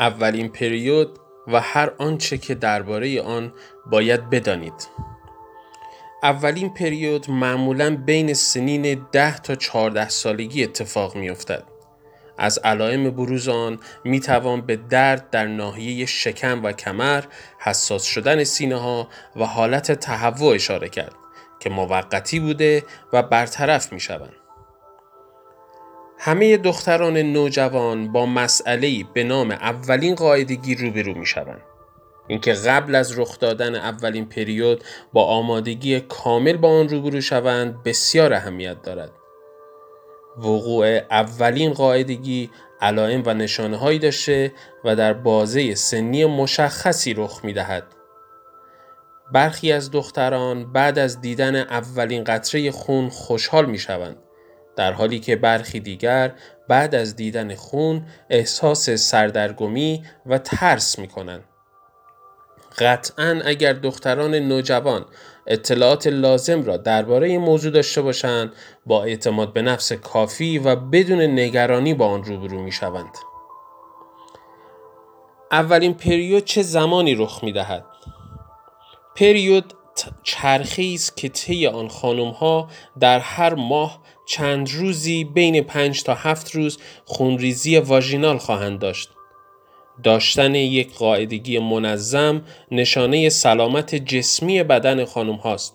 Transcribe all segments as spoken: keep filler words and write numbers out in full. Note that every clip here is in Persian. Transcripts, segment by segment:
اولین پریود و هر آنچه که درباره آن باید بدانید. اولین پریود معمولاً بین سنین ده تا چهارده سالگی اتفاق می‌افتد. از علائم بروز آن می‌توان به درد در ناحیه شکم و کمر، حساس شدن سینه‌ها و حالت تهوع اشاره کرد که موقتی بوده و برطرف می‌شوند. همه دختران نوجوان با مسئله‌ای به نام اولین قاعدگی روبرو می‌شوند. اینکه قبل از رخ دادن اولین پریود با آمادگی کامل با آن روبرو شوند بسیار اهمیت دارد. وقوع اولین قاعدگی علائم و نشانه‌هایی داشته و در بازه سنی مشخصی رخ می‌دهد. برخی از دختران بعد از دیدن اولین قطره خون خوشحال می‌شوند، در حالی که برخی دیگر بعد از دیدن خون احساس سردرگمی و ترس می‌کنند. قطعاً اگر دختران نوجوان اطلاعات لازم را درباره این موضوع داشته باشند، با اعتماد به نفس کافی و بدون نگرانی با آن روبرو می‌شوند. اولین پریود چه زمانی رخ می‌دهد؟ پریود چرخه‌ای است که طی آن خانم‌ها در هر ماه چند روزی بین پنج تا هفت روز خونریزی واژینال خواهند داشت. داشتن یک قاعدگی منظم نشانه سلامت جسمی بدن خانم هاست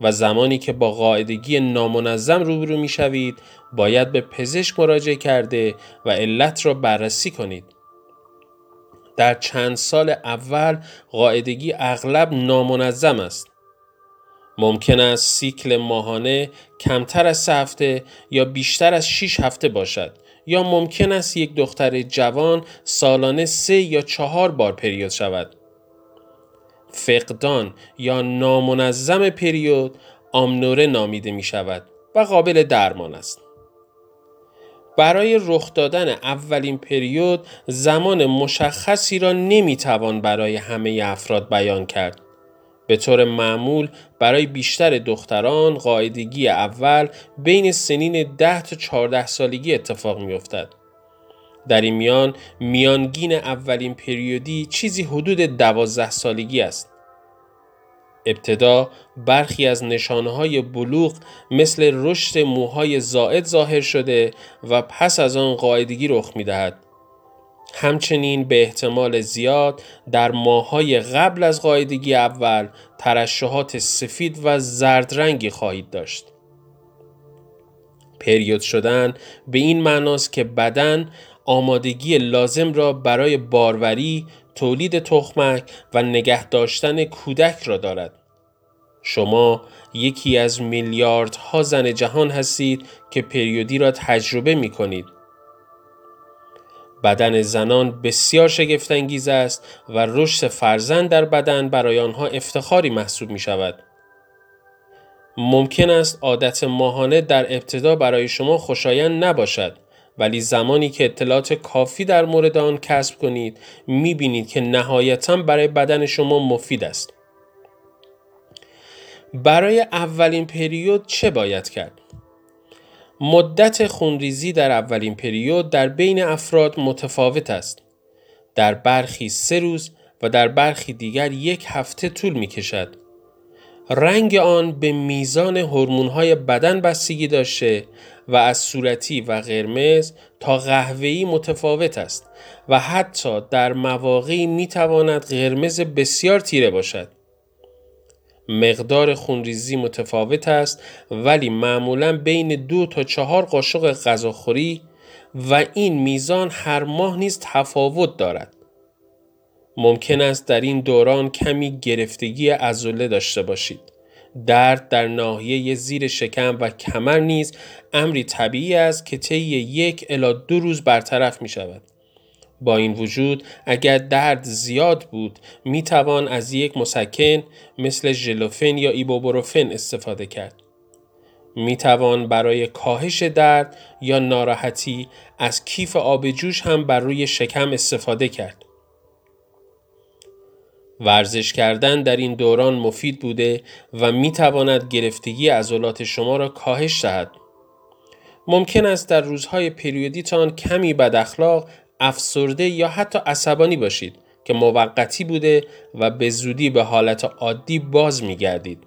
و زمانی که با قاعدگی نامنظم روبرو می شوید باید به پزشک مراجعه کرده و علت را بررسی کنید. در چند سال اول قاعدگی اغلب نامنظم است. ممکن است سیکل ماهانه کمتر از سه هفته یا بیشتر از شش هفته باشد، یا ممکن است یک دختر جوان سالانه سه یا چهار بار پریود شود. فقدان یا نامنظم پریود آمنوره نامیده می شود و قابل درمان است. برای رخ دادن اولین پریود زمان مشخصی را نمی توان برای همه افراد بیان کرد. به طور معمول برای بیشتر دختران قاعدگی اول بین سنین ده تا چهارده سالگی اتفاق می‌افتد. در این میان میانگین اولین پریودی چیزی حدود دوازده سالگی است. ابتدا برخی از نشانه‌های بلوغ مثل رشد موهای زائد ظاهر شده و پس از آن قاعدگی رخ می‌دهد. همچنین به احتمال زیاد در ماه‌های قبل از قاعدگی اول ترشحات سفید و زرد رنگی خواهید داشت. پریود شدن به این معناست که بدن آمادگی لازم را برای باروری، تولید تخمک و نگه داشتن کودک را دارد. شما یکی از میلیاردها زن جهان هستید که پریودی را تجربه می‌کنید. بدن زنان بسیار شگفت‌انگیز است و رشد فرزند در بدن برای آنها افتخاری محسوب می شود. ممکن است عادت ماهانه در ابتدا برای شما خوشایند نباشد، ولی زمانی که اطلاعات کافی در مورد آن کسب کنید می بینید که نهایتاً برای بدن شما مفید است. برای اولین پریود چه باید کرد؟ مدت خونریزی در اولین پریود در بین افراد متفاوت است. در برخی سه روز و در برخی دیگر یک هفته طول می کشد. رنگ آن به میزان هورمون‌های بدن بستگی داشته و از صورتی و قرمز تا قهوه‌ای متفاوت است و حتی در مواقعی می تواند قرمز بسیار تیره باشد. مقدار خونریزی متفاوت است، ولی معمولاً بین دو تا چهار قاشق غذاخوری و این میزان هر ماه نیز تفاوت دارد. ممکن است در این دوران کمی گرفتگی عضله داشته باشید. درد در ناحیه زیر شکم و کمر نیز امری طبیعی است که طی یک الی دو روز برطرف می شود. با این وجود اگر درد زیاد بود می توان از یک مسکن مثل ژلوفن یا ایبوبروفن استفاده کرد. می توان برای کاهش درد یا ناراحتی از کیف آب جوش هم بر روی شکم استفاده کرد. ورزش کردن در این دوران مفید بوده و می تواند گرفتگی عضلات شما را کاهش دهد. ممکن است در روزهای پریودیتان کمی بد اخلاق، افسرده یا حتی عصبانی باشید که موقتی بوده و به زودی به حالت عادی باز می‌گردید.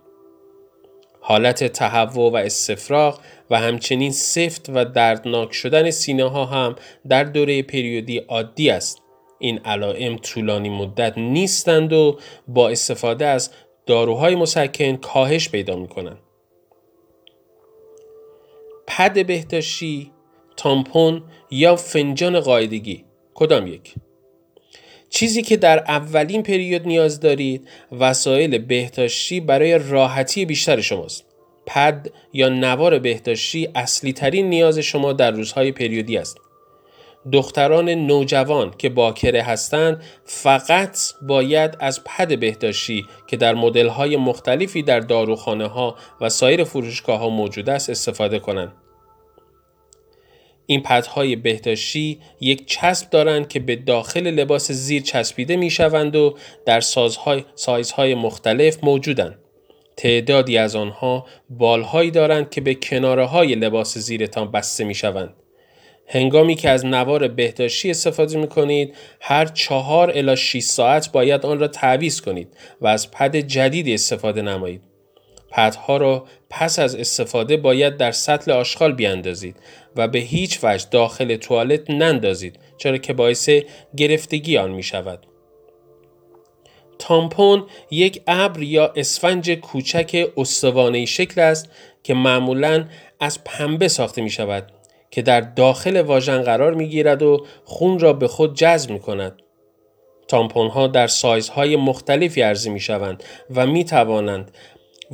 حالت تهوع و استفراغ و همچنین سفت و دردناک شدن سینه‌ها هم در دوره پریودی عادی است. این علائم طولانی مدت نیستند و با استفاده از داروهای مسکن کاهش پیدا می‌کنند. پد بهداشتی، تامپون یا فنجان قاعدگی، کدام یک؟ چیزی که در اولین پریود نیاز دارید وسایل بهداشتی برای راحتی بیشتر شماست. پد یا نوار بهداشتی اصلی ترین نیاز شما در روزهای پریودی است. دختران نوجوان که باکره هستند فقط باید از پد بهداشتی که در مدل‌های مختلفی در داروخانه‌ها و سایر فروشگاه‌ها موجود است استفاده کنند. این پدهای بهداشتی یک چسب دارند که به داخل لباس زیر چسبیده می‌شوند و در سازهای سایزهای مختلف موجودند. تعدادی از آنها بالهایی دارند که به کناره‌های لباس زیرتان بسته می‌شوند. هنگامی که از نوار بهداشتی استفاده می‌کنید، هر چهار الی شش ساعت باید آن را تعویض کنید و از پد جدیدی استفاده نمایید. پدها را پس از استفاده باید در سطل آشغال بیاندازید و به هیچ وجه داخل توالت نندازید، چرا که باعث گرفتگی آن می‌شود. تامپون یک ابر یا اسفنج کوچک استوانه‌ای شکل است که معمولاً از پنبه ساخته می‌شود که در داخل واژن قرار می‌گیرد و خون را به خود جذب می‌کند. تامپون‌ها در سایزهای مختلفی عرضه می‌شوند و می‌توانند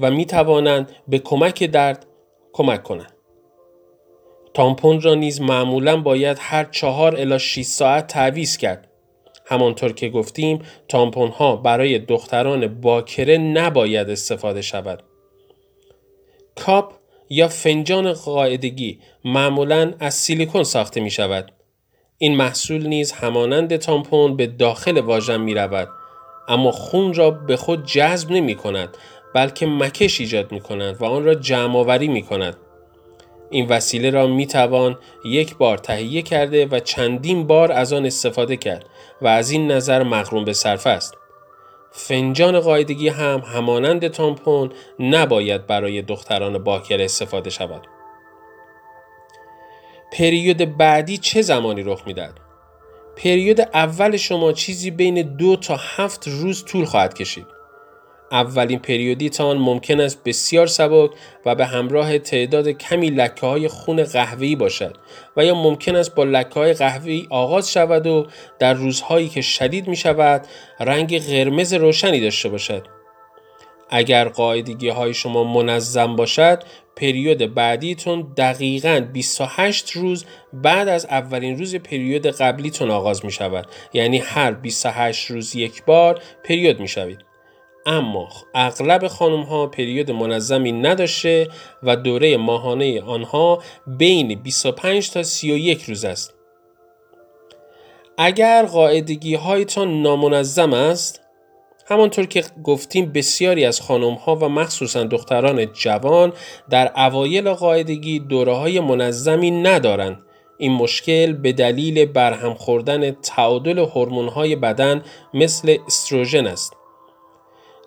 و می‌توانند به کمک درد کمک کنند. تامپون را نیز معمولاً باید هر چهار الی شش ساعت تعویض کرد. همانطور که گفتیم، تامپون‌ها برای دختران باکره نباید استفاده شود. کاپ یا فنجان قاعدگی معمولاً از سیلیکون ساخته می شود. این محصول نیز همانند تامپون به داخل واژن می رود، اما خون را به خود جذب نمی کند، بلکه مکش ایجاد می کند و آن را جمع آوری می کند. این وسیله را می توان یک بار تهیه کرده و چندین بار از آن استفاده کرد و از این نظر مغروم به صرفه است. فنجان قاعدگی هم همانند تامپون نباید برای دختران باکره استفاده شود. پریود بعدی چه زمانی رخ می‌دهد؟ پریود اول شما چیزی بین دو تا هفت روز طول خواهد کشید. اولین پریودیتان ممکن است بسیار سبک و به همراه تعداد کمی لکه‌های خون قهوه‌ای باشد و یا ممکن است با لکه‌های قهوه‌ای آغاز شود و در روزهایی که شدید می‌شود رنگ قرمز روشنی داشته باشد. اگر قاعدگی‌های شما منظم باشد، پریود بعدیتون دقیقاً بیست و هشت روز بعد از اولین روز پریود قبلیتون آغاز می‌شود، یعنی هر بیست و هشت روز یک بار پریود می‌شوید. اما اغلب خانم‌ها پریود منظمی نداشته و دوره ماهانه آنها بین بیست و پنج تا سی و یک روز است. اگر قاعدگی‌هایتان نامنظم است، همانطور که گفتیم بسیاری از خانم‌ها و مخصوصاً دختران جوان در اوایل قاعدگی دوره‌های منظمی ندارند. این مشکل به دلیل برهم خوردن تعادل هورمون‌های بدن مثل استروژن است.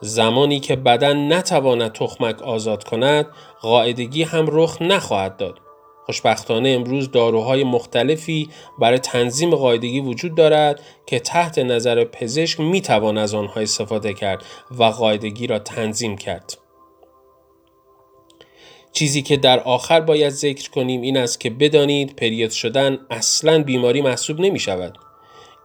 زمانی که بدن نتواند تخمک آزاد کند، قاعدگی هم رخ نخواهد داد. خوشبختانه امروز داروهای مختلفی برای تنظیم قاعدگی وجود دارد که تحت نظر پزشک میتوان از آنها استفاده کرد و قاعدگی را تنظیم کرد. چیزی که در آخر باید ذکر کنیم این است که بدانید پریود شدن اصلاً بیماری محسوب نمی شود.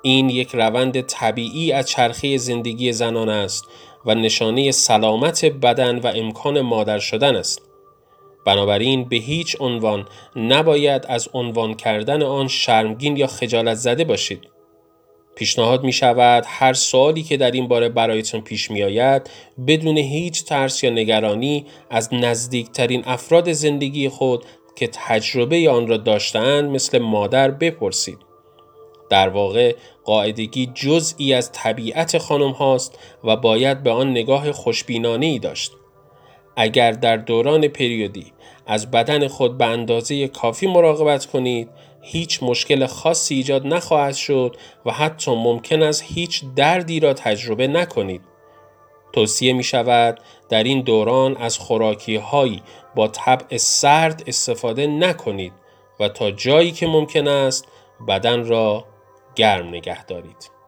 این یک روند طبیعی از چرخه زندگی زنان است و نشانه سلامت بدن و امکان مادر شدن است. بنابراین به هیچ عنوان نباید از عنوان کردن آن شرمگین یا خجالت زده باشید. پیشنهاد می شود هر سوالی که در این باره برایتون پیش می آید بدون هیچ ترس یا نگرانی از نزدیکترین افراد زندگی خود که تجربه آن را داشته‌اند مثل مادر بپرسید. در واقع قاعدگی جزئی از طبیعت خانم هاست و باید به آن نگاه خوشبینانه‌ای داشت. اگر در دوران پریودی از بدن خود به اندازه کافی مراقبت کنید، هیچ مشکل خاصی ایجاد نخواهد شد و حتی ممکن است هیچ دردی را تجربه نکنید. توصیه می شود در این دوران از خوراکی هایی با طبع سرد استفاده نکنید و تا جایی که ممکن است بدن را گرم نگه دارید.